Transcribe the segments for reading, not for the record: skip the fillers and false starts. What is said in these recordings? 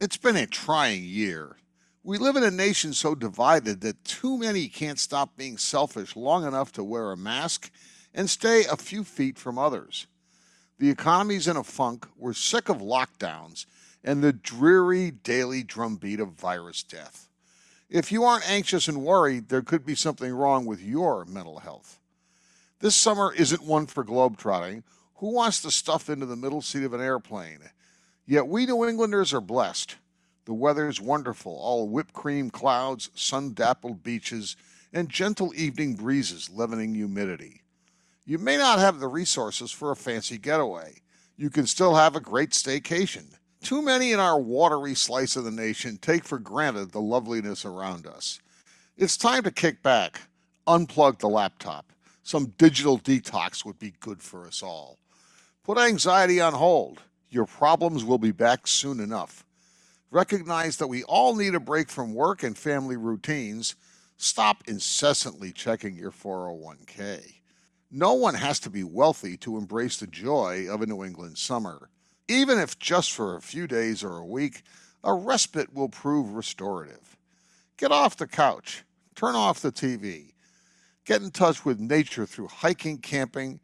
It's been a trying year. We live in a nation so divided that too many can't stop being selfish long enough to wear a mask and stay a few feet from others. The economy's in a funk, we're sick of lockdowns, and the dreary daily drumbeat of virus death. If you aren't anxious and worried, there could be something wrong with your mental health. This summer isn't one for globetrotting. Who wants to stuff into the middle seat of an airplane? Yet we New Englanders are blessed. The weather's wonderful, all whipped cream clouds, sun-dappled beaches, and gentle evening breezes leavening humidity. You may not have the resources for a fancy getaway. You can still have a great staycation. Too many in our watery slice of the nation take for granted the loveliness around us. It's time to kick back, unplug the laptop. Some digital detox would be good for us all. Put anxiety on hold. Your problems will be back soon enough. Recognize that we all need a break from work and family routines. Stop incessantly checking your 401k. No one has to be wealthy to embrace the joy of a New England summer. Even if just for a few days or a week, a respite will prove restorative. Get off the couch. Turn off the TV. Get in touch with nature through hiking, camping,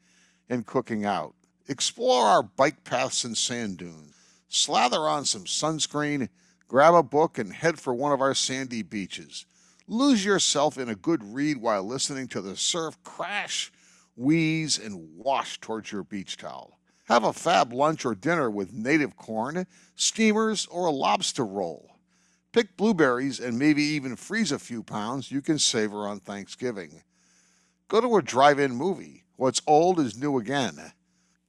and cooking out. Explore our bike paths and sand dunes. Slather on some sunscreen, grab a book, and head for one of our sandy beaches. Lose yourself in a good read while listening to the surf crash, wheeze, and wash towards your beach towel. Have a fab lunch or dinner with native corn, steamers, or a lobster roll. Pick blueberries and maybe even freeze a few pounds you can savor on Thanksgiving. Go to a drive-in movie. What's old is new again.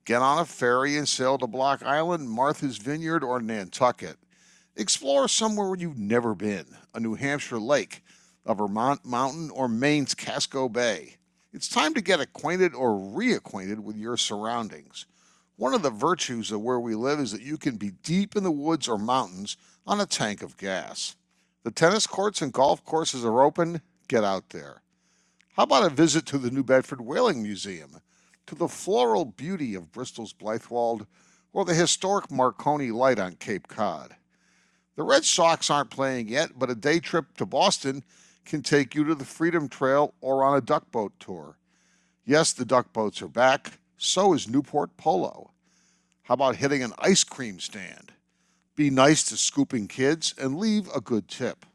Get on a ferry and sail to Block Island, Martha's Vineyard, or Nantucket. Explore somewhere you've never been, a New Hampshire lake, a Vermont mountain, or Maine's Casco Bay. It's time to get acquainted or reacquainted with your surroundings. One of the virtues of where we live is that you can be deep in the woods or mountains on a tank of gas. The tennis courts and golf courses are open. Get out there. How about a visit to the New Bedford Whaling Museum, to the floral beauty of Bristol's Blithewold, or the historic Marconi light on Cape Cod. The Red Sox aren't playing yet, but a day trip to Boston can take you to the Freedom Trail or on a duck boat tour. Yes, the duck boats are back. So is Newport Polo. How about hitting an ice cream stand? Be nice to scooping kids and leave a good tip.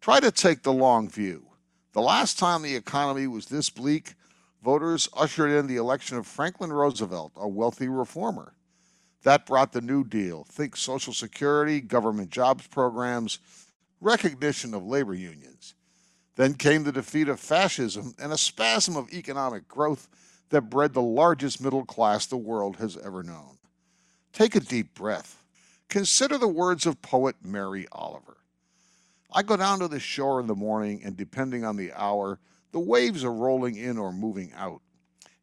Try to take the long view. The last time the economy was this bleak, voters ushered in the election of Franklin Roosevelt, a wealthy reformer. That brought the New Deal. Think Social Security, government jobs programs, recognition of labor unions. Then came the defeat of fascism and a spasm of economic growth that bred the largest middle class the world has ever known. Take a deep breath. Consider the words of poet Mary Oliver. I go down to the shore in the morning, and depending on the hour, the waves are rolling in or moving out.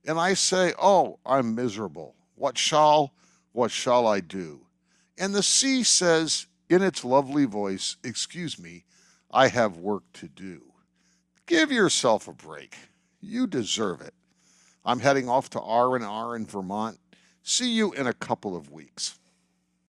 And I say, oh, I'm miserable. What shall I do? And the sea says, in its lovely voice, excuse me, I have work to do. Give yourself a break. You deserve it. I'm heading off to R&R in Vermont. See you in a couple of weeks.